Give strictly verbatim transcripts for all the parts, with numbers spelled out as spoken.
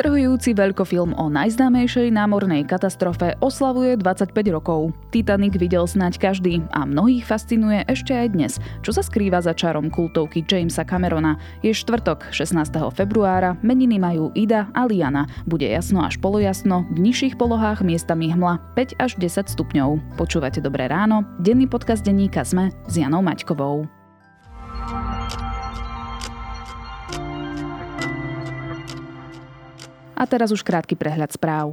Strhujúci veľkofilm o najznámejšej námornej katastrofe oslavuje dvadsaťpäť rokov. Titanic videl snáď každý a mnohých fascinuje ešte aj dnes, čo sa skrýva za čarom kultovky Jamesa Camerona. Je štvrtok, šestnásteho februára, meniny majú Ida a Liana. Bude jasno až polojasno, v nižších polohách miestami hmla päť až desať stupňov. Počúvate Dobré ráno, denný podcast Deníka es em e s Janou Maťkovou. A teraz už krátky prehľad správ.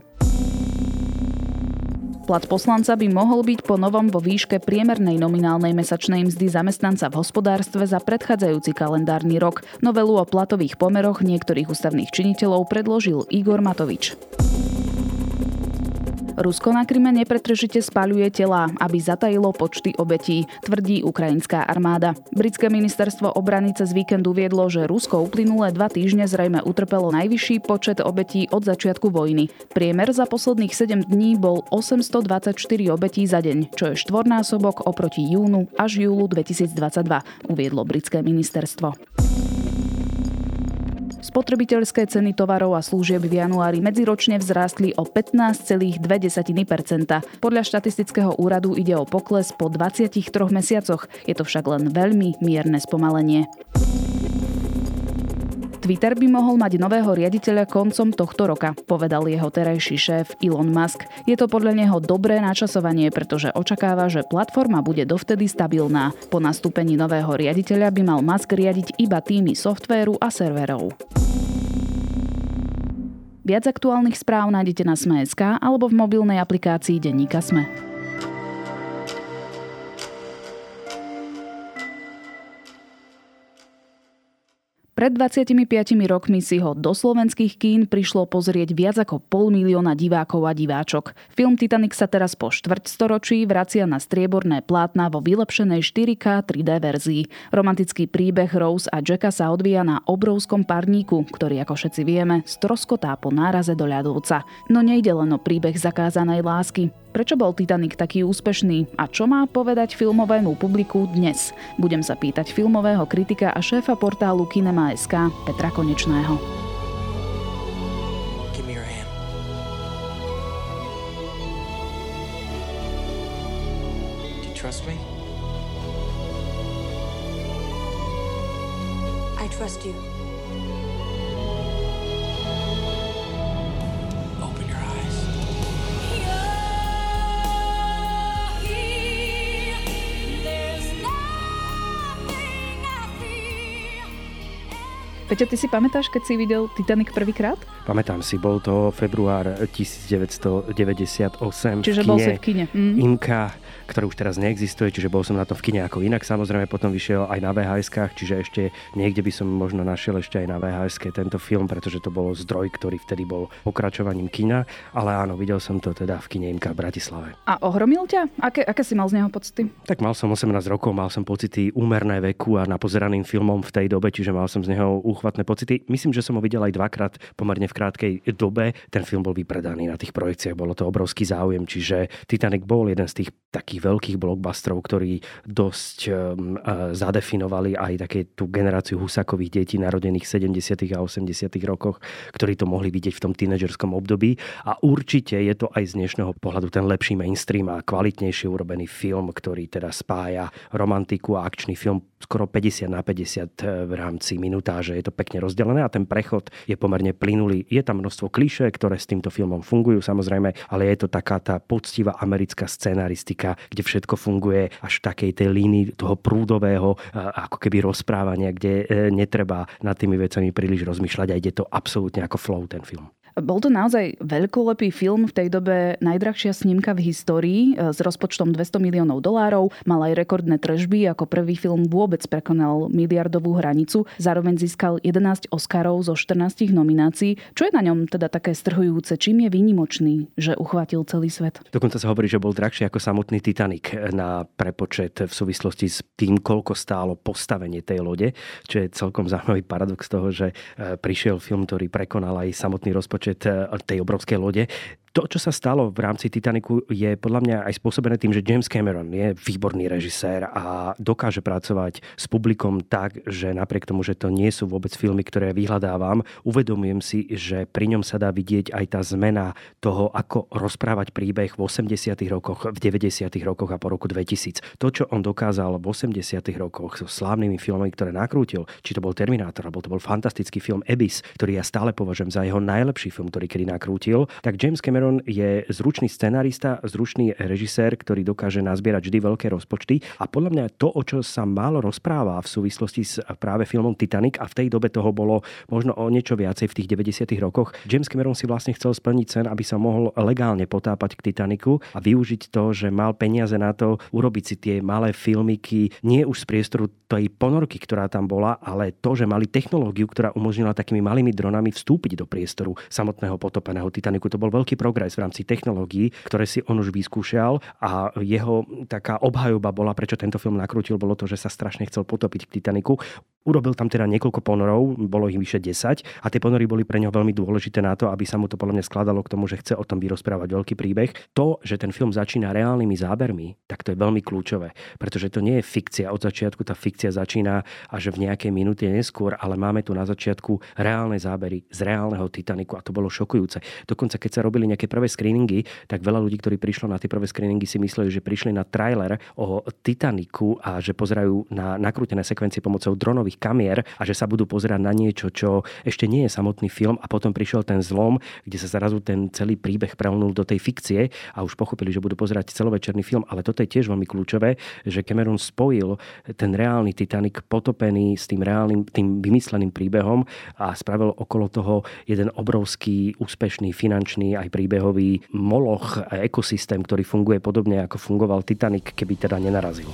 Plat poslanca by mohol byť po novom vo výške priemernej nominálnej mesačnej mzdy zamestnanca v hospodárstve za predchádzajúci kalendárny rok. Novelu o platových pomeroch niektorých ústavných činiteľov predložil Igor Matovič. Rusko na Kryme nepretržite spaľuje telá, aby zatajilo počty obetí, tvrdí ukrajinská armáda. Britské ministerstvo obrany cez víkend uviedlo, že Rusko uplynulé dva týždne zrejme utrpelo najvyšší počet obetí od začiatku vojny. Priemer za posledných sedem dní bol osemstodvadsaťštyri obetí za deň, čo je štvornásobok oproti júnu až júlu dvetisícdvadsaťdva, uviedlo britské ministerstvo. Spotrebiteľské ceny tovarov a služieb v januári medziročne vzrástli o pätnásť celá dve percentá. Podľa štatistického úradu ide o pokles po dvadsiatich troch mesiacoch, je to však len veľmi mierne spomalenie. Twitter by mohol mať nového riaditeľa koncom tohto roka, povedal jeho terajší šéf Elon Musk. Je to podľa neho dobré načasovanie, pretože očakáva, že platforma bude dovtedy stabilná. Po nastúpení nového riaditeľa by mal Musk riadiť iba týmy softvéru a serverov. Viac aktuálnych správ nájdete na es em e bodka es ká alebo v mobilnej aplikácii Deníka es em e. Pred dvadsaťpäť rokmi si ho do slovenských kín prišlo pozrieť viac ako pol milióna divákov a diváčok. Film Titanic sa teraz po štvrťstoročí vracia na strieborné plátna vo vylepšenej štyri ká tri dé verzii. Romantický príbeh Rose a Jacka sa odvíja na obrovskom parníku, ktorý, ako všetci vieme, stroskotá po náraze do ľadovca. No nejde len o príbeh zakázanej lásky. Prečo bol Titanic taký úspešný a čo má povedať filmovému publiku dnes? Budem sa pýtať filmového kritika a šéfa portálu Kinema bodka es ká Petra Konečného. Peťo, ty si pamätáš, keď si videl Titanic prvýkrát? Pamätám si, bol to február devätnásťstodeväťdesiatosem. Čiže v kine, bol si v kine. Mm. Inka, ktorá už teraz neexistuje, čiže bol som na to v kine ako inak. Samozrejme, potom vyšiel aj na vé há eskách, čiže ešte niekde by som možno našiel ešte aj na vé há eske tento film, pretože to bol zdroj, ktorý vtedy bol pokračovaním kina. Ale áno, videl som to teda v kine Inka v Bratislave. A ohromil ťa? Aké, aké si mal z neho pocity? Tak mal som osemnásť rokov, mal som pocity úmerné veku a na pozeraným filmom v tej dobe, čiže mal som z neho chvatné pocity. Myslím, že som ho videl aj dvakrát pomerne v krátkej dobe. Ten film bol vypredaný na tých projekciách, bolo to obrovský záujem, čiže Titanic bol jeden z tých takých veľkých blockbusterov, ktorí dosť um, uh, zadefinovali aj také tú generáciu Husákových detí narodených v sedemdesiatych a osemdesiatych rokoch, ktorí to mohli vidieť v tom tínedžerskom období a určite je to aj z dnešného pohľadu ten lepší mainstream a kvalitnejšie urobený film, ktorý teda spája romantiku a akčný film skoro päťdesiat na päťdesiat v rámci minutáže. Je to pekne rozdelené a ten prechod je pomerne plynulý. Je tam množstvo klišé, ktoré s týmto filmom fungujú samozrejme, ale je to taká tá poctivá americká scenaristika, kde všetko funguje až v takej tej línii toho prúdového ako keby rozprávania, kde netreba nad tými vecami príliš rozmýšľať a ide to absolútne ako flow ten film. Bol to naozaj veľkolepý film, v tej dobe najdrahšia snímka v histórii s rozpočtom dvesto miliónov dolárov. Mal aj rekordné tržby, ako prvý film vôbec prekonal miliardovú hranicu. Zároveň získal jedenásť Oscarov zo štrnásť nominácií. Čo je na ňom teda také strhujúce? Čím je výnimočný, že uchvátil celý svet? Dokonca sa hovorí, že bol drahší ako samotný Titanic na prepočet v súvislosti s tým, koľko stálo postavenie tej lode. Čo je celkom zaujímavý paradox toho, že prišiel film, ktorý prekonal aj samotný rozpočet tej obrovskej lode. to, čo sa stalo v rámci Titanicu, je podľa mňa aj spôsobené tým, že James Cameron je výborný režisér a dokáže pracovať s publikom tak, že napriek tomu, že to nie sú vôbec filmy, ktoré vyhľadávam, uvedomujem si, že pri ňom sa dá vidieť aj tá zmena toho, ako rozprávať príbeh v osemdesiatych rokoch, v deväťdesiatych rokoch a po roku dvetisíc. To, čo on dokázal v osemdesiatych rokoch so slávnymi filmami, ktoré nakrútil, či to bol Terminátor, alebo to bol fantastický film Abyss, ktorý ja stále považujem za jeho najlepší film, ktorý kedy nakrútil, tak James Cameron je zručný scenarista, zručný režisér, ktorý dokáže nazbierať vždy veľké rozpočty a podľa mňa to, o čo sa málo rozpráva v súvislosti s práve filmom Titanic, a v tej dobe toho bolo možno o niečo viacej v tých deväťdesiatych rokoch, James Cameron si vlastne chcel splniť sen, aby sa mohol legálne potápať k Titanicu a využiť to, že mal peniaze na to urobiť si tie malé filmiky, nie už z priestoru tej ponorky, ktorá tam bola, ale to, že mali technológiu, ktorá umožnila takými malými dronami vstúpiť do priestoru samotného potopeného Titanicu. To bol veľký problém v rámci technológií, ktoré si on už vyskúšal, a jeho taká obhajoba bola, prečo tento film nakrútil, bolo to, že sa strašne chcel potopiť k Titanicu. Urobil tam teda niekoľko ponorov, bolo ich vyše desať a tie ponory boli pre ňo veľmi dôležité na to, aby sa mu to podľa mňa skladalo k tomu, že chce o tom vyrozprávať veľký príbeh. To, že ten film začína reálnymi zábermi, tak to je veľmi kľúčové, pretože to nie je fikcia od začiatku, tá fikcia začína až v nejakej minúte neskôr, ale máme tu na začiatku reálne zábery z reálneho Titanicu a to bolo šokujúce. Dokonca keď sa robili nejaké prvé screeningy, tak veľa ľudí, ktorí prišlo na tie prvé screeningy, si mysleli, že prišli na trailer o Titanicu a že pozerajú na nakrútené sekvencie pomocou dronových kamier a že sa budú pozerať na niečo, čo ešte nie je samotný film, a potom prišiel ten zlom, kde sa zrazu ten celý príbeh prelnul do tej fikcie a už pochopili, že budú pozerať celovečerný film, ale toto je tiež veľmi kľúčové, že Cameron spojil ten reálny Titanic potopený s tým reálnym, tým vymysleným príbehom a spravil okolo toho jeden obrovský úspešný finančný aj príbeh behový moloch a ekosystém, ktorý funguje podobne, ako fungoval Titanic, keby teda nenarazil.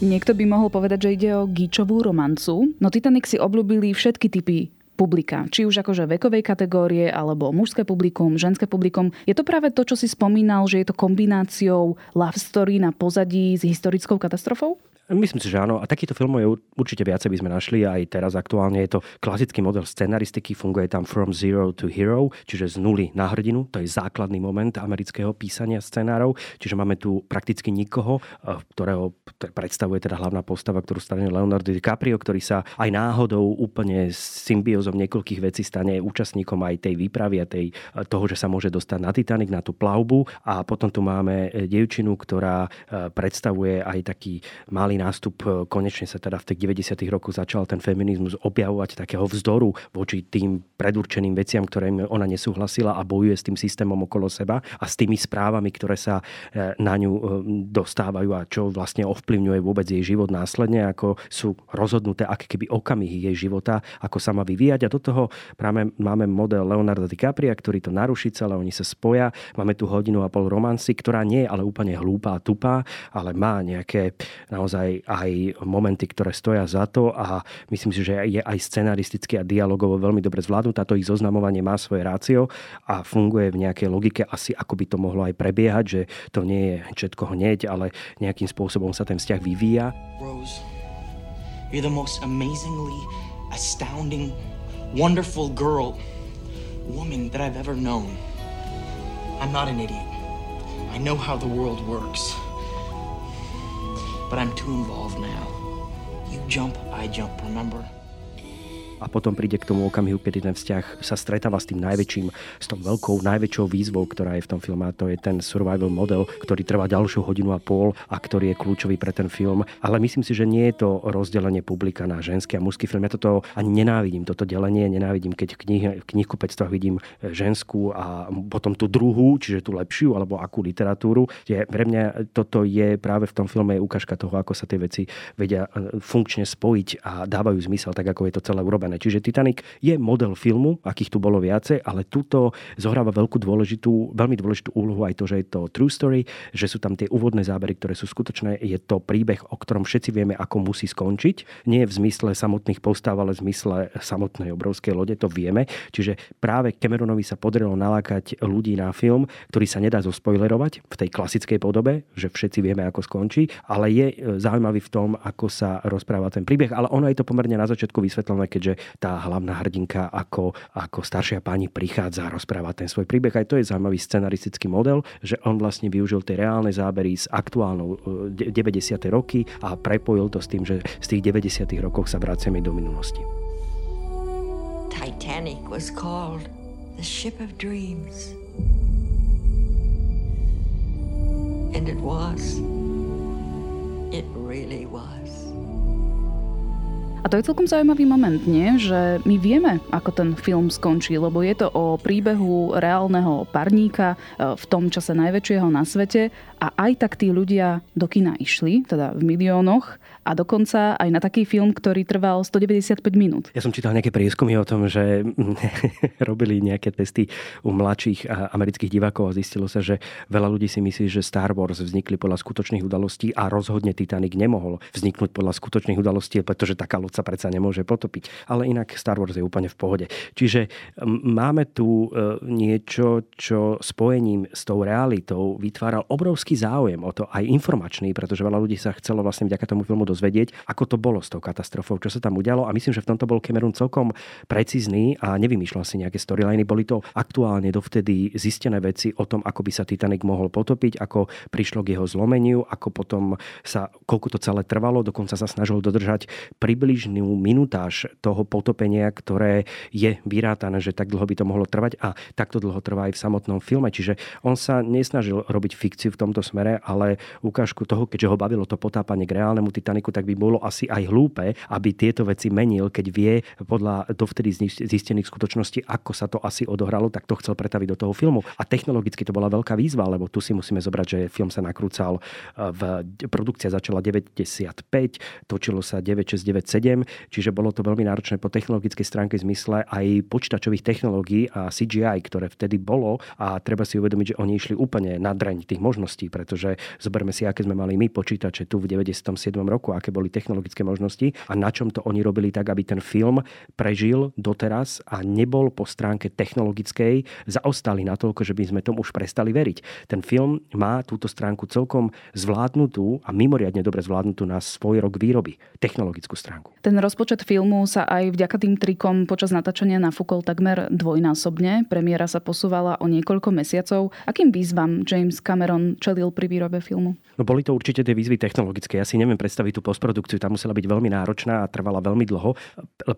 Niekto by mohol povedať, že ide o gíčovú romancu, no Titanic si obľúbili všetky typy publika, či už akože vekovej kategórie, alebo mužské publikum, ženské publikum. Je to práve to, čo si spomínal, že je to kombináciou love story na pozadí s historickou katastrofou? Myslím si, že áno. A takýchto filmov je určite viacej, by sme našli aj teraz aktuálne. Je to klasický model scenaristiky, funguje tam From Zero to Hero, čiže z nuly na hrdinu. To je základný moment amerického písania scenárov. Čiže máme tu prakticky nikoho, ktorého predstavuje teda hlavná postava, ktorú stane Leonardo DiCaprio, ktorý sa aj náhodou úplne symbiózom niekoľkých vecí stane účastníkom aj tej výpravy a tej, toho, že sa môže dostať na Titanic, na tú plavbu. A potom tu máme dievčinu, ktorá predstavuje aj taký malý nástup, konečne sa teda v tých deväťdesiatych rokoch začal ten feminizmus objavovať takého vzdoru voči tým predurčeným veciam, ktorým ona nesúhlasila a bojuje s tým systémom okolo seba a s tými správami, ktoré sa na ňu dostávajú a čo vlastne ovplyvňuje vôbec jej život následne, ako sú rozhodnuté aké keby okamihy jej života, ako sa má vyvíjať, a do toho práve máme model Leonarda DiCapria, ktorý to naruší celé, oni sa spoja, máme tu hodinu a pol romanci, ktorá nie je ale úplne hlúpa a tupá, ale má nejaké naozaj Aj, aj momenty, ktoré stoja za to, a myslím si, že je aj scenaristicky a dialogovo veľmi dobre zvládnutá. To ich zoznamovanie má svoje rácio a funguje v nejakej logike asi, ako by to mohlo aj prebiehať, že to nie je všetko hneď, ale nejakým spôsobom sa ten vzťah vyvíja. Rose, you're the most amazingly astounding wonderful girl, woman that I've ever known. I'm not an idiot. I know how the world works. But I'm too involved now. You jump, I jump, remember? A potom príde k tomu okamihu, kedy ten vzťah sa stretáva s tým najväčším, s tou veľkou, najväčšou výzvou, ktorá je v tom filme, a to je ten survival model, ktorý trvá ďalšiu hodinu a pol a ktorý je kľúčový pre ten film. Ale myslím si, že nie je to rozdelenie publika na ženský a mužský film. Ja toto ani nenávidím, toto delenie, nenávidím, keď v, knih, v knihkupectvách vidím ženskú a potom tú druhú, čiže tú lepšiu, alebo akú literatúru. Je, pre mňa toto je práve v tom filme ukážka toho, ako sa tie veci vedia funkčne spojiť a dávajú zmysel, tak ako je to celé urobené. vnímané. Čiže Titanic je model filmu, akých tu bolo viacej, ale tuto zohráva veľkú dôležitú, veľmi dôležitú úlohu aj to, že je to true story, že sú tam tie úvodné zábery, ktoré sú skutočné. Je to príbeh, o ktorom všetci vieme, ako musí skončiť. Nie v zmysle samotných postáv, ale v zmysle samotnej obrovskej lode, to vieme. Čiže práve Cameronovi sa podarilo nalákať ľudí na film, ktorý sa nedá zospoilerovať v tej klasickej podobe, že všetci vieme, ako skončí, ale je zaujímavý v tom, ako sa rozpráva ten príbeh, ale ono je to pomerne na začiatku vysvetlené, keďže tá hlavná hrdinka ako, ako staršia pani prichádza a rozpráva ten svoj príbeh. Aj to je zaujímavý scenaristický model, že on vlastne využil tie reálne zábery z aktuálnou deväťdesiate roky a prepojil to s tým, že z tých deväťdesiatych rokov sa vraciame do minulosti. Titanic was called the ship of dreams. And it was. It really was. A to je celkom zaujímavý moment, nie? Že my vieme, ako ten film skončí, lebo je to o príbehu reálneho parníka v tom čase najväčšieho na svete a aj tak tí ľudia do kina išli, teda v miliónoch a dokonca aj na taký film, ktorý trval stodeväťdesiatpäť minút. Ja som čítal nejaké prieskumy o tom, že robili nejaké testy u mladších amerických divákov a zistilo sa, že veľa ľudí si myslí, že Star Wars vznikli podľa skutočných udalostí a rozhodne Titanic nemohol vzniknúť podľa skutočných udalostí, pretože taká sa predsa nemôže potopiť. Ale inak Star Wars je úplne v pohode. Čiže máme tu niečo, čo spojením s tou realitou vytváral obrovský záujem o to, aj informačný, pretože veľa ľudí sa chcelo vlastne vďaka tomu filmu dozvedieť, ako to bolo s tou katastrofou, čo sa tam udialo. A myslím, že v tomto bol Cameron celkom precízny a nevymýšľal si nejaké storyliny. Boli to aktuálne dovtedy zistené veci o tom, ako by sa Titanic mohol potopiť, ako prišlo k jeho zlomeniu, ako potom sa, koľko to celé trvalo, dokonca sa snažil dodržať približ minutáž toho potopenia, ktoré je vyrátané, že tak dlho by to mohlo trvať a takto dlho trvá aj v samotnom filme. Čiže on sa nesnažil robiť fikciu v tomto smere, ale ukážku toho, keďže ho bavilo to potápanie k reálnemu Titaniku, tak by bolo asi aj hlúpe, aby tieto veci menil, keď vie podľa dovtedy zistených skutočností, ako sa to asi odohralo, tak to chcel pretaviť do toho filmu. A technologicky to bola veľká výzva, lebo tu si musíme zobrať, že film sa nakrúcal, v produkcia začala deväťdesiatpäť, točilo sa deväť šesť deväť sedem, čiže bolo to veľmi náročné po technologickej stránke v zmysle aj počítačových technológií a C G I, ktoré vtedy bolo a treba si uvedomiť, že oni išli úplne na dreň tých možností, pretože zoberme si, aké sme mali my počítače tu v deväťdesiatom siedmom roku, aké boli technologické možnosti a na čom to oni robili tak, aby ten film prežil doteraz a nebol po stránke technologickej zaostali natoľko, že by sme tomu už prestali veriť. Ten film má túto stránku celkom zvládnutú a mimoriadne dobre zvládnutú na svoj rok výroby, technologickú stránku. Ten rozpočet filmu sa aj vďaka tým trikom počas natáčania nafúkol takmer dvojnásobne. Premiéra sa posúvala o niekoľko mesiacov. Akým výzvam James Cameron čelil pri výrobe filmu? No boli to určite tie výzvy technologické. Ja si neviem predstaviť tú postprodukciu. Tá musela byť veľmi náročná a trvala veľmi dlho,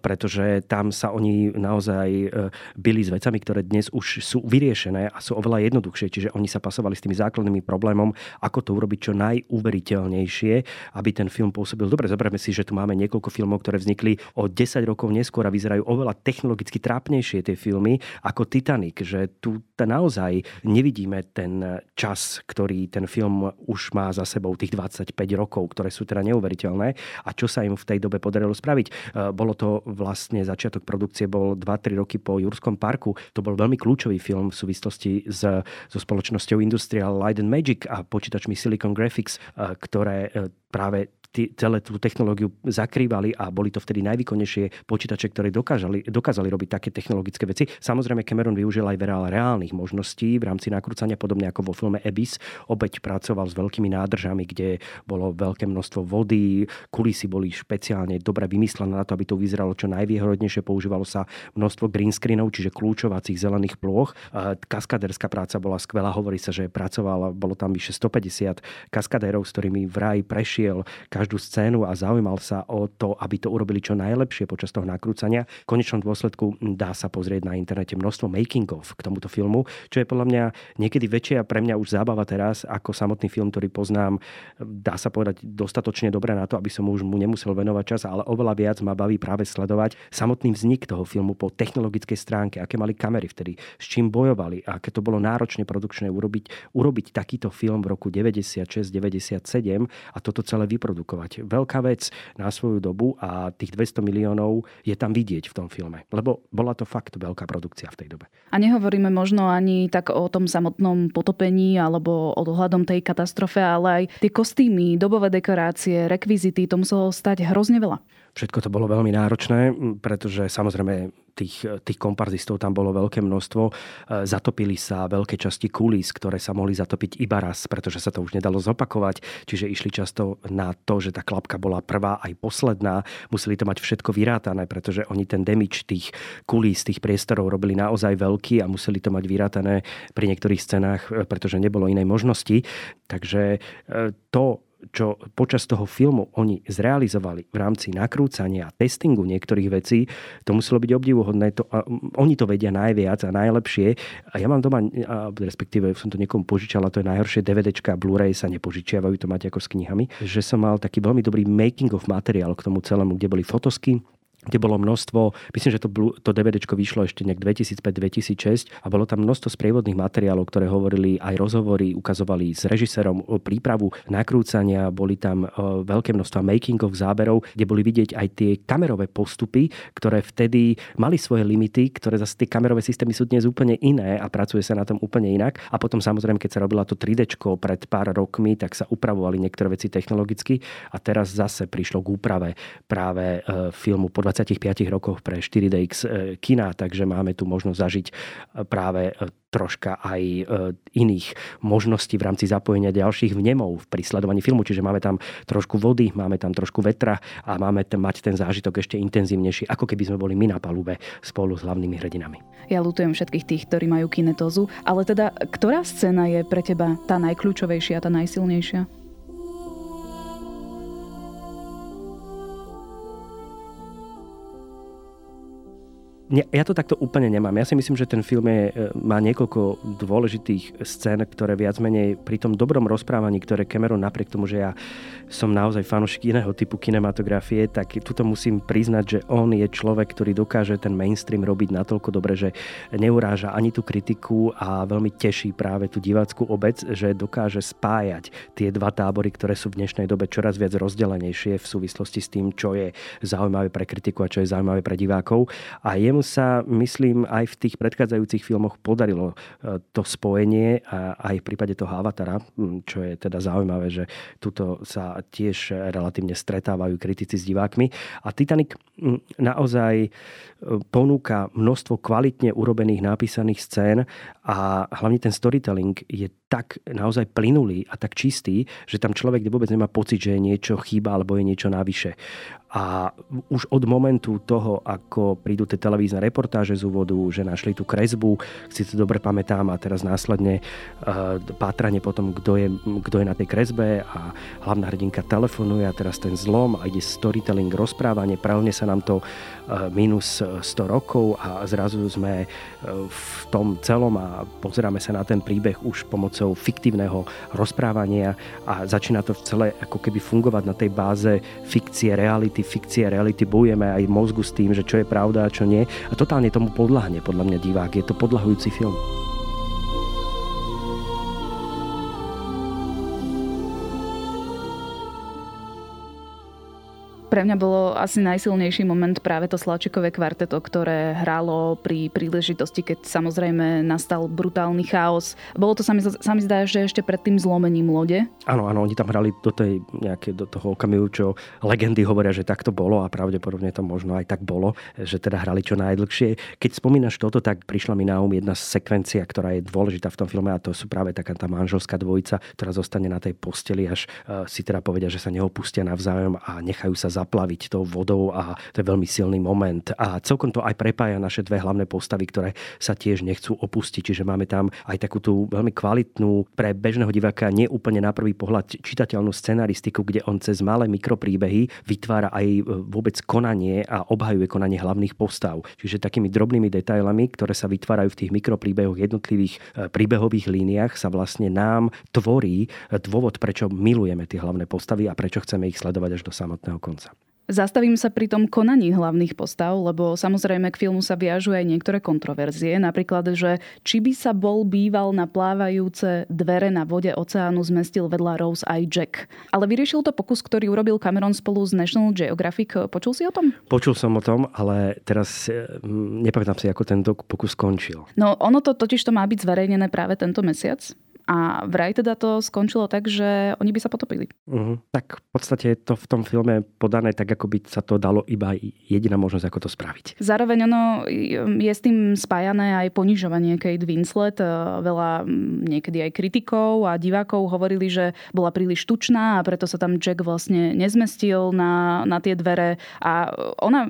pretože tam sa oni naozaj byli s vecami, ktoré dnes už sú vyriešené a sú oveľa jednoduchšie. Čiže oni sa pasovali s tými základnými problémom, ako to urobiť čo najúveriteľnejšie, aby ten film pôsobil dobre. Zoberme si, že tu máme niekoľko filmov, ktoré vznikli o desať rokov neskôr a vyzerajú oveľa technologicky trápnejšie tie filmy ako Titanic, že tu naozaj nevidíme ten čas, ktorý ten film už má za sebou, tých dvadsaťpäť rokov, ktoré sú teda neuveriteľné a čo sa im v tej dobe podarilo spraviť. Bolo to vlastne, začiatok produkcie bol dva tri roky po Jurskom parku. To bol veľmi kľúčový film v súvislosti s, so spoločnosťou Industrial Light and Magic a počítačmi Silicon Graphics, ktoré práve celé tú technológiu zakrývali a boli to vtedy najvýkonnejšie počítače, ktoré dokážali, dokázali robiť také technologické veci. Samozrejme Cameron využil aj veľa reálnych možností v rámci nakrúcania, podobne ako vo filme Abyss. Opäť pracoval s veľkými nádržami, kde bolo veľké množstvo vody, kulisy boli špeciálne dobre vymyslené na to, aby to vyzeralo čo najvýhodnejšie. Používalo sa množstvo green screenov, čiže kľúčovacích zelených plôch. Kaskadérska práca bola skvelá, hovorí sa, že pracoval, bolo tam vyše stopäťdesiat kaskadérov, s ktorými vraj prešiel každú scénu a zaujímal sa o to, aby to urobili čo najlepšie počas toho nakrúcania. V konečnom dôsledku dá sa pozrieť na internete množstvo makingov k tomuto filmu, čo je podľa mňa niekedy väčšia pre mňa už zábava teraz ako samotný film, ktorý poznám, dá sa povedať dostatočne dobre na to, aby som už mu nemusel venovať čas, ale oveľa viac ma baví práve sledovať samotný vznik toho filmu po technologickej stránke, aké mali kamery vtedy, s čím bojovali a aké to bolo náročne produkčné urobiť, urobiť takýto film v roku deväťdesiatšesť deväťdesiatsedem a toto celé vyprodukovať. produkovať. Veľká vec na svoju dobu a tých dvesto miliónov je tam vidieť v tom filme. Lebo bola to fakt veľká produkcia v tej dobe. A nehovoríme možno ani tak o tom samotnom potopení alebo o ohľadom tej katastrofe, ale aj tie kostýmy, dobové dekorácie, rekvizity, to muselo stať hrozne veľa. Všetko to bolo veľmi náročné, pretože samozrejme tých, tých komparzistov tam bolo veľké množstvo. Zatopili sa veľké časti kulís, ktoré sa mohli zatopiť iba raz, pretože sa to už nedalo zopakovať. Čiže išli často na to, že tá klapka bola prvá aj posledná. Museli to mať všetko vyrátané, pretože oni ten damage tých kulís, tých priestorov robili naozaj veľký a museli to mať vyrátané pri niektorých scénách, pretože nebolo inej možnosti. Takže to, čo počas toho filmu oni zrealizovali v rámci nakrúcania a testingu niektorých vecí, to muselo byť obdivuhodné. To, oni to vedia najviac a najlepšie. A ja mám doma, a respektíve som to niekomu požičal, a to je najhoršie, DVDčka a Blu-ray sa nepožičiavajú, to máte ako s knihami, že som mal taký veľmi dobrý making of materiál k tomu celému, kde boli fotosky, kde bolo množstvo, myslím, že to, to DVDčko vyšlo ešte nejak dvetisícpäť dvetisícšesť a bolo tam množstvo sprievodných materiálov, ktoré hovorili aj rozhovory, ukazovali s režisérom prípravu nakrúcania, boli tam veľké množstvo making-of záberov, kde boli vidieť aj tie kamerové postupy, ktoré vtedy mali svoje limity, ktoré zase tie kamerové systémy sú dnes úplne iné a pracuje sa na tom úplne inak. A potom samozrejme, keď sa robila to tri déčko pred pár rokmi, tak sa upravovali niektoré veci technologicky a teraz zase prišlo k úprave práve filmu podľa dvadsaťpäť rokov pre štyri dé iks kina, takže máme tu možnosť zažiť práve troška aj iných možností v rámci zapojenia ďalších vnemov pri sledovaní filmu. Čiže máme tam trošku vody, máme tam trošku vetra a máme tam mať ten zážitok ešte intenzívnejší, ako keby sme boli my na palube spolu s hlavnými hrdinami. Ja ľutujem všetkých tých, ktorí majú kinetózu, ale teda ktorá scéna je pre teba tá najkľúčovejšia, tá najsilnejšia? Ja to takto úplne nemám. Ja si myslím, že ten film je, má niekoľko dôležitých scén, ktoré viac menej pri tom dobrom rozprávaní, ktoré Cameron, napriek tomu, že ja som naozaj fanúšik iného typu kinematografie, tak tuto musím priznať, že on je človek, ktorý dokáže ten mainstream robiť natoľko dobre, že neuráža ani tú kritiku a veľmi teší práve tú divácku obec, že dokáže spájať tie dva tábory, ktoré sú v dnešnej dobe čoraz viac rozdelenejšie v súvislosti s tým, čo je zaujímavé pre kritiku a čo je zaujímavé pre divákov. A je sa, myslím, aj v tých predchádzajúcich filmoch podarilo to spojenie a aj v prípade toho Avatara, čo je teda zaujímavé, že tuto sa tiež relatívne stretávajú kritici s divákmi. A Titanic naozaj ponúka množstvo kvalitne urobených, napísaných scén a hlavne ten storytelling je tak naozaj plynulý a tak čistý, že tam človek vôbec nemá pocit, že niečo chýba alebo je niečo navyše. A už od momentu toho, ako prídu tie televízne reportáže z úvodu, že našli tú kresbu, si to dobre pamätám, a teraz následne uh, pátranie potom, kto je, kto je na tej kresbe, a hlavná hrdinka telefonuje a teraz ten zlom a ide storytelling, rozprávanie, prelne sa nám to uh, minus sto rokov a zrazu sme uh, v tom celom a pozeráme sa na ten príbeh už pomocou fiktívneho rozprávania a začína to v celé ako keby fungovať na tej báze fikcie, reality, fikcie, reality, bojujeme aj v mozgu s tým, že čo je pravda a čo nie. A totálne tomu podľahne, podľa mňa, divák. Je to podľahujúci film. Pre mňa bolo asi najsilnejší moment práve to Sláčikové kvarteto, ktoré hralo pri príležitosti, keď samozrejme nastal brutálny chaos. Bolo to, sa mi, sa mi zdá, že ešte pred tým zlomením lode. Áno, áno, oni tam hrali do, tej, nejaké, do toho okamihu, čo legendy hovoria, že tak to bolo, a pravdepodobne to možno aj tak bolo, že teda hrali čo najdlhšie. Keď spomínaš toto, tak prišla mi na um jedna sekvencia, ktorá je dôležitá v tom filme, a to sú práve taká tá manželská dvojica, ktorá zostane na tej posteli, až uh, si teda povedia, že sa neopustia navzájom a nechajú sa za plaviť tou vodou, a to je veľmi silný moment. A celkom to aj prepája naše dve hlavné postavy, ktoré sa tiež nechcú opustiť. Čiže máme tam aj takú tú veľmi kvalitnú, pre bežného diváka nie úplne na prvý pohľad čitateľnú scenaristiku, kde on cez malé mikropríbehy vytvára aj vôbec konanie a obhajuje konanie hlavných postav. Čiže takými drobnými detailami, ktoré sa vytvárajú v tých mikropríbehoch, jednotlivých príbehových líniách, sa vlastne nám tvorí dôvod, prečo milujeme tie hlavné postavy a prečo chceme ich sledovať až do samotného konca. Zastavím sa pri tom konaní hlavných postav, lebo samozrejme k filmu sa viažú aj niektoré kontroverzie. Napríklad, že či by sa bol býval na plávajúce dvere na vode oceánu zmestil vedľa Rose aj Jack. Ale vyriešil to pokus, ktorý urobil Cameron spolu s National Geographic. Počul si o tom? Počul som o tom, ale teraz nepamätám si, ako tento pokus skončil. No ono to totiž to má byť zverejnené práve tento mesiac. A vraj teda to skončilo tak, že oni by sa potopili. Uh-huh. Tak v podstate je to v tom filme podané tak, ako by sa to dalo, iba jediná možnosť, ako to spraviť. Zároveň ono je s tým spájané aj ponižovanie Kate Winslet. Veľa niekedy aj kritikov a divákov hovorili, že bola príliš tučná a preto sa tam Jack vlastne nezmestil na, na tie dvere. A ona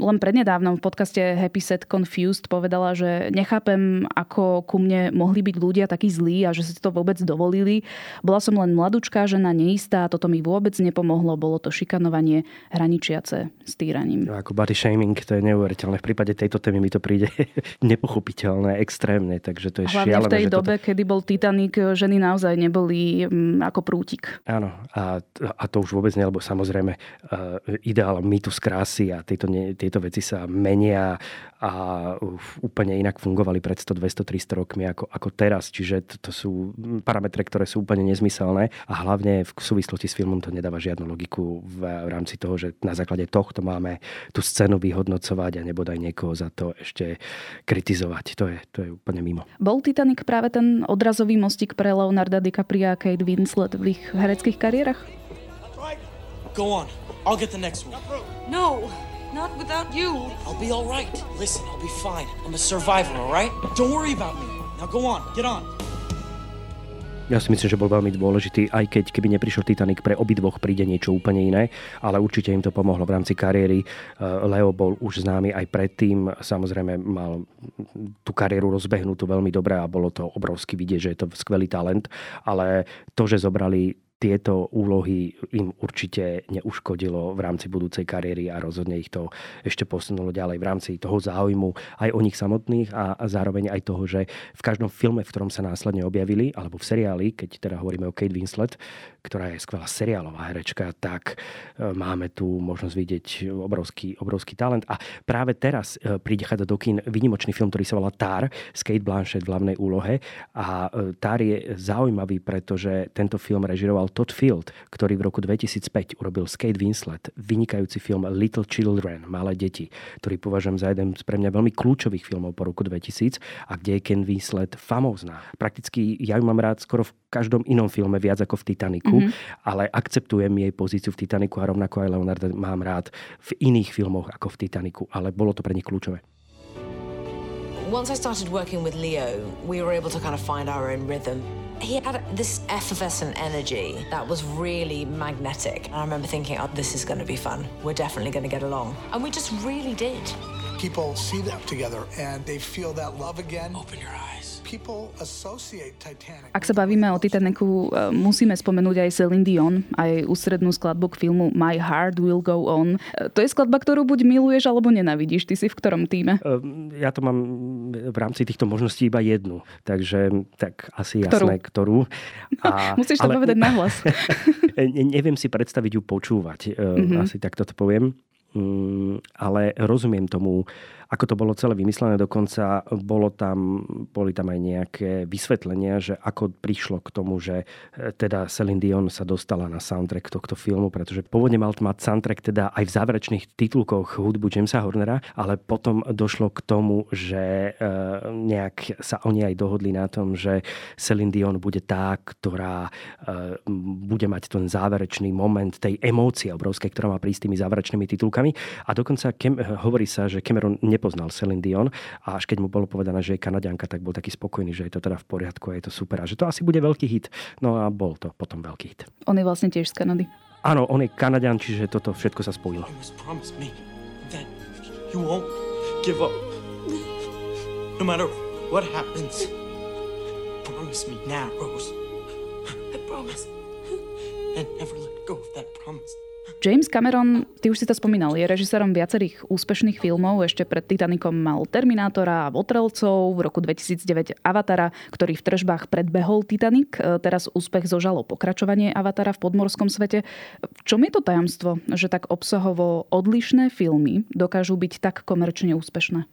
len prednedávnom v podcaste Happy Sad Confused povedala, že nechápem, ako ku mne mohli byť ľudia takí zlí a že si to vôbec dovolili. Bola som len mladúčka, žena neistá, toto mi vôbec nepomohlo, bolo to šikanovanie hraničiace s týraním. Ako body shaming, to je neuveriteľné. V prípade tejto témy mi to príde nepochopiteľné, extrémne, takže to je šialené. Hlavne v tej dobe, toto... kedy bol Titanic, ženy naozaj neboli m, ako prútik. Áno, a, a to už vôbec nie, lebo samozrejme ideál mýtus krásy a tieto, tieto veci sa menia a úplne inak fungovali pred sto, dvesto, tristo rokmi ako, ako teraz, čiže to, to sú parametre, ktoré sú úplne nezmyselné a hlavne v súvislosti s filmom to nedáva žiadnu logiku v, v rámci toho, že na základe tohto máme tú scénu vyhodnocovať a nebodaj niekoho za to ešte kritizovať. To je, to je úplne mimo. Bol Titanic práve ten odrazový mostík pre Leonarda DiCapria a Kate Winslet v ich hereckých kariérach? Go on. I'll get the next one. No. Not without you. I'll be all right. Listen, I'll be fine. I'm a survivor, all right? Don't worry about me. Now go on, get on. Ja si myslím, že bol veľmi dôležitý, aj keď keby neprišiel Titanic, pre obidvoch príde niečo úplne iné, ale určite im to pomohlo v rámci kariéry. Leo bol už známy aj predtým, samozrejme mal tú kariéru rozbehnutú veľmi dobre a bolo to obrovský vidieť, že je to skvelý talent, ale to, že zobrali tieto úlohy, im určite neuškodilo v rámci budúcej kariéry a rozhodne ich to ešte posunulo ďalej v rámci toho záujmu aj o nich samotných a zároveň aj toho, že v každom filme, v ktorom sa následne objavili, alebo v seriáli, keď teda hovoríme o Kate Winslet, ktorá je skvelá seriálová herečka, tak máme tu možnosť vidieť obrovský, obrovský talent. A práve teraz prichádza do kín výnimočný film, ktorý sa volá TAR, s Kate Blanchett v hlavnej úlohe. A TAR je zaujímavý, pretože tento film režiroval Todd Field, ktorý v roku dvetisícpäť urobil s Kate Winslet vynikajúci film Little Children, Malé deti, ktorý považujem za jeden z pre mňa veľmi kľúčových filmov po roku dvetisíc a kde je Kate Winslet famózna. Prakticky ja ju mám rád skoro v každom inom filme viac ako v Titaniku, mm-hmm. ale akceptujem jej pozíciu v Titaniku a rovnako aj Leonarda mám rád v iných filmoch ako v Titaniku, ale bolo to pre nich kľúčové. Once I started working with Leo, we were able to kind of find our own rhythm. He had this effervescent energy that was really magnetic. And I remember thinking, oh, this is going to be fun. We're definitely going to get along. And we just really did. People see them together and they feel that love again. Open your eyes. People associate Titanic. Ak sa bavíme o Titanicu, musíme spomenúť aj Céline Dion, aj ústrednú skladbu k filmu My Heart Will Go On. To je skladba, ktorú buď miluješ, alebo nenávidíš. Ty si v ktorom týme? Ja to mám v rámci týchto možností iba jednu. Takže tak asi jasné, ktorú. ktorú. A, musíš to ale... povedať nahlas. Neviem si predstaviť ju počúvať. Mm-hmm. Asi takto to poviem. Mm, ale rozumiem tomu, ako to bolo celé vymyslené. Dokonca bolo tam, boli tam aj nejaké vysvetlenia, že ako prišlo k tomu, že teda Celine Dion sa dostala na soundtrack tohto filmu, pretože pôvodne mal mať soundtrack teda aj v záverečných titulkoch hudbu Jamesa Hornera, ale potom došlo k tomu, že nejak sa oni aj dohodli na tom, že Celine Dion bude tá, ktorá bude mať ten záverečný moment tej emócie obrovskej, ktorá má prísť tými záverečnými titulkami. A dokonca Cam- hovorí sa, že Cameron nepoznal Celine Dion a až keď mu bolo povedané, že je Kanadianka, tak bol taký spokojný, že je to teda v poriadku a je to super a že to asi bude veľký hit. No a bol to potom veľký hit. On je vlastne tiež z Kanady. Áno, on je Kanadian, čiže toto všetko sa spojilo. No matter what happens, promise me now, Rose. I promise. And never let go of that promise. James Cameron, ty už si to spomínal, je režisérom viacerých úspešných filmov. Ešte pred Titanicom mal Terminátora a Votrelcov, v roku dvetisícdeväť Avatara, ktorý v tržbách predbehol Titanic. Teraz úspech zožalo pokračovanie Avatara v podmorskom svete. V čom je to tajomstvo, že tak obsahovo odlišné filmy dokážu byť tak komerčne úspešné?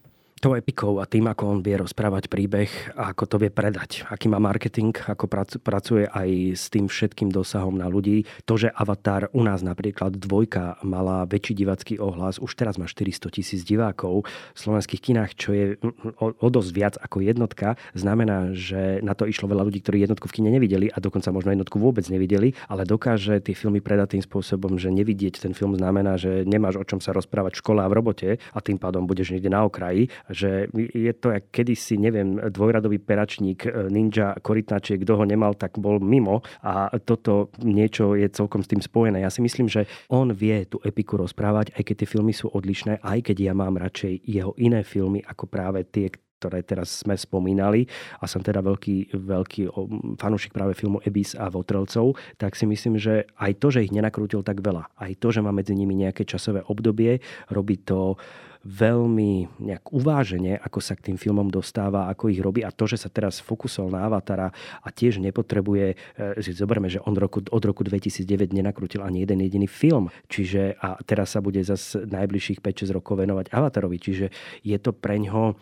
To je pikou a tým, ako on vie rozprávať príbeh a ako to vie predať. Aký má marketing, ako pracuje aj s tým všetkým dosahom na ľudí. To, že Avatar u nás napríklad dvojka mala väčší divácky ohlas, už teraz má štyristotisíc divákov v slovenských kinách, čo je o, o dosť viac ako jednotka. Znamená, že na to išlo veľa ľudí, ktorí jednotku v kine nevideli a dokonca možno jednotku vôbec nevideli, ale dokáže tie filmy predať tým spôsobom, že nevidieť ten film znamená, že nemáš o čom sa rozprávať v škole a v robote a tým pádom budeš niekde na okraji. Že je to, jak kedysi, neviem, dvojradový peračník, ninja, korytnačiek, kto ho nemal, tak bol mimo a toto niečo je celkom s tým spojené. Ja si myslím, že on vie tú epiku rozprávať, aj keď tie filmy sú odlišné, aj keď ja mám radšej jeho iné filmy ako práve tie, ktoré teraz sme spomínali, a som teda veľký, veľký fanúšik práve filmu Abyss a Votrelcov, tak si myslím, že aj to, že ich nenakrútil tak veľa, aj to, že má medzi nimi nejaké časové obdobie, robí to veľmi nejak uvážene, ako sa k tým filmom dostáva, ako ich robí, a to, že sa teraz fokusol na Avatara a tiež nepotrebuje, že zoberme, že on roku, od roku dvetisícdeväť nenakrútil ani jeden jediný film, čiže a teraz sa bude zase najbližších päť až šesť rokov venovať Avatarovi, čiže je to preňho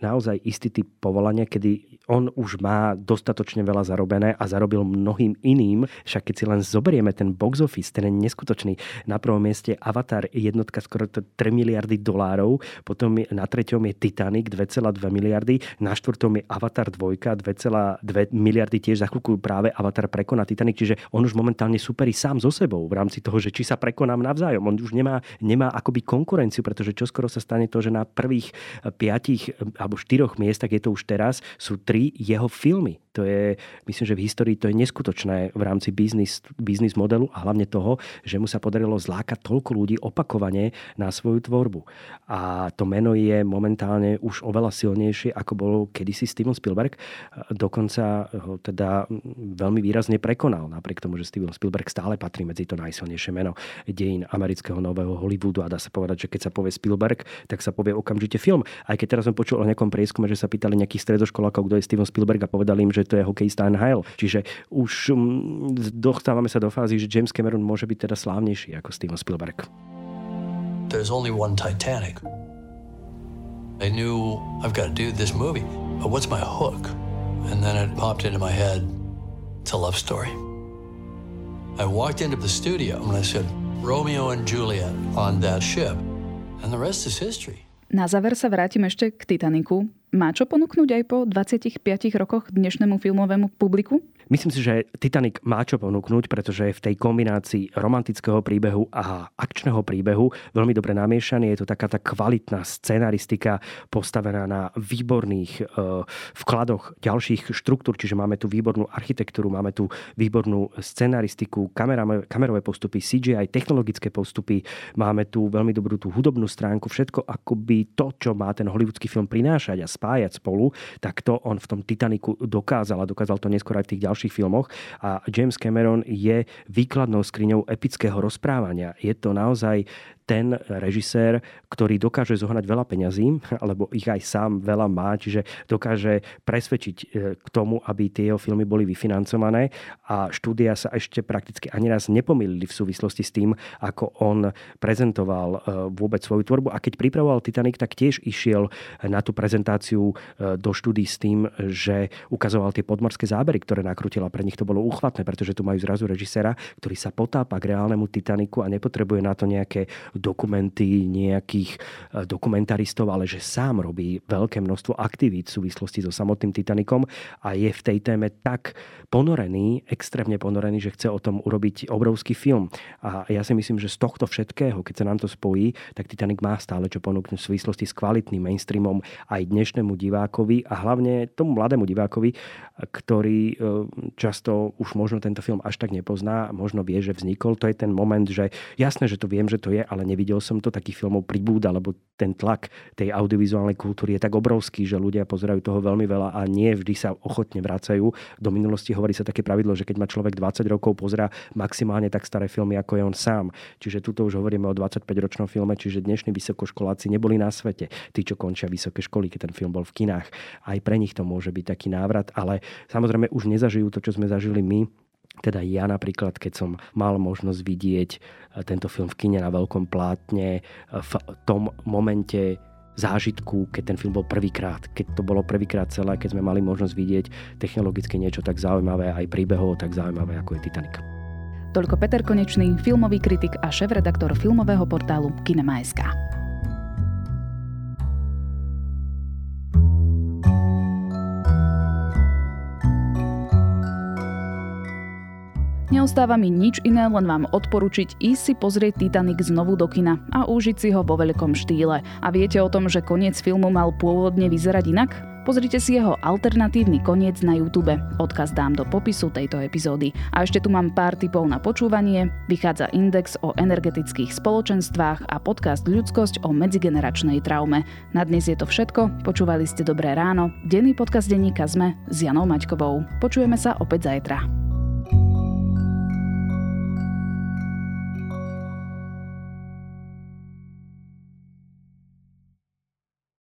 naozaj istý typ povolania, kedy on už má dostatočne veľa zarobené a zarobil mnohým iným. Však keď si len zoberieme ten box office, ten je neskutočný. Na prvom mieste Avatar jednotka skoro tri miliardy dolárov, potom na treťom je Titanic dva celé dva miliardy, na štvrtom je Avatar dva dva celé dva miliardy, tiež za chvíľku práve Avatar prekoná Titanic, čiže on už momentálne súperí sám so sebou v rámci toho, že či sa prekonám navzájom. On už nemá, nemá akoby konkurenciu, pretože čoskoro sa stane to, že na prvých piatich alebo štyroch miestach, je to už teraz, sú tri jeho filmy. To je, myslím, že v histórii to je neskutočné v rámci biznis, biznis modelu a hlavne toho, že mu sa podarilo zlákať toľko ľudí opakovane na svoju tvorbu. A to meno je momentálne už oveľa silnejšie, ako bol kedysi Steven Spielberg. Dokonca ho teda veľmi výrazne prekonal, napriek tomu, že Steven Spielberg stále patrí medzi to najsilnejšie meno dejín amerického nového Hollywoodu. A dá sa povedať, že keď sa povie Spielberg, tak sa povie okamžite film. Aj keď teraz som počul o nejakom prieskume, že sa pýtali nejakých stredoškolákov, kto je Steven Spielberg, a povedali im, že to je hokejista en há el. Čiže už dostávame sa do fázy, že James Cameron môže byť teda slávnejší ako Steven Spielberg. There's only one Titanic. I knew I've got to do this movie, but what's my hook? And then it popped into my head, it's a love story. I walked into the studio and I said, Romeo and Juliet on that ship, and the rest is history. Na záver sa vrátim ešte k Titanicu. Má čo ponúknuť aj po dvadsiatich piatich rokoch dnešnému filmovému publiku? Myslím si, že Titanic má čo ponúknuť, pretože je v tej kombinácii romantického príbehu a akčného príbehu veľmi dobre namiešaný. Je to taká tá kvalitná scenaristika postavená na výborných e, vkladoch ďalších štruktúr, čiže máme tu výbornú architektúru, máme tu výbornú scenaristiku, kamerame, kamerové postupy, cé gé í, technologické postupy, máme tu veľmi dobrú tú hudobnú stránku, všetko akoby to, čo má ten hollywoodský film prinášať a spájať spolu, tak to on v tom Titanicu dokázal a dokázal to neskôr aj v tých ďalších filmoch. A James Cameron je výkladnou skriňou epického rozprávania. Je to naozaj ten režisér, ktorý dokáže zohnať veľa peňazí, alebo ich aj sám veľa má, čiže dokáže presvedčiť k tomu, aby tie jeho filmy boli vyfinancované, a štúdia sa ešte prakticky ani raz nepomýlili v súvislosti s tým, ako on prezentoval vôbec svoju tvorbu. A keď pripravoval Titanic, tak tiež išiel na tú prezentáciu do štúdií s tým, že ukazoval tie podmorské zábery, ktoré nakrútila. Pre nich to bolo úchvatné, pretože tu majú zrazu režiséra, ktorý sa potápa k reálnemu Titanicu a nepotrebuje na to nejaké dokumenty nejakých dokumentaristov, ale že sám robí veľké množstvo aktivít v súvislosti so samotným Titanicom a je v tej téme tak ponorený, extrémne ponorený, že chce o tom urobiť obrovský film. A ja si myslím, že z tohto všetkého, keď sa nám to spojí, tak Titanic má stále čo ponúknuť v súvislosti s kvalitným mainstreamom aj dnešnému divákovi a hlavne tomu mladému divákovi, ktorý často už možno tento film až tak nepozná, možno vie, že vznikol. To je ten moment, že jasné, že to viem, že to je, ale nevidel som to, takých filmov pribúda, lebo ten tlak tej audiovizuálnej kultúry je tak obrovský, že ľudia pozerajú toho veľmi veľa a nie vždy sa ochotne vracajú. Do minulosti hovorí sa také pravidlo, že keď má človek dvadsať rokov, pozerá maximálne tak staré filmy, ako je on sám. Čiže tuto už hovoríme o dvadsaťpäťročnom filme, čiže dnešní vysokoškoláci neboli na svete. Tí, čo končia vysoké školy, keď ten film bol v kinách. Aj pre nich to môže byť taký návrat, ale samozrejme už nezažijú to, čo sme zažili my. Teda ja napríklad, keď som mal možnosť vidieť tento film v kine na veľkom plátne, v tom momente zážitku, keď ten film bol prvýkrát, keď to bolo prvýkrát celé, keď sme mali možnosť vidieť technologicky niečo tak zaujímavé, aj príbehovo tak zaujímavé, ako je Titanic. Toľko Peter Konečný, filmový kritik a šéfredaktor filmového portálu Kinema.sk. Neostáva mi nič iné, len vám odporučiť ísť si pozrieť Titanic znovu do kina a užiť si ho vo veľkom štýle. A viete o tom, že koniec filmu mal pôvodne vyzerať inak? Pozrite si jeho alternatívny koniec na YouTube. Odkaz dám do popisu tejto epizódy. A ešte tu mám pár tipov na počúvanie. Vychádza Index o energetických spoločenstvách a podcast Ľudskosť o medzigeneračnej traume. Na dnes je to všetko. Počúvali ste Dobré ráno. Denný podcast denníka es em e s Janou Maťkovou. Počujeme sa opäť zajtra.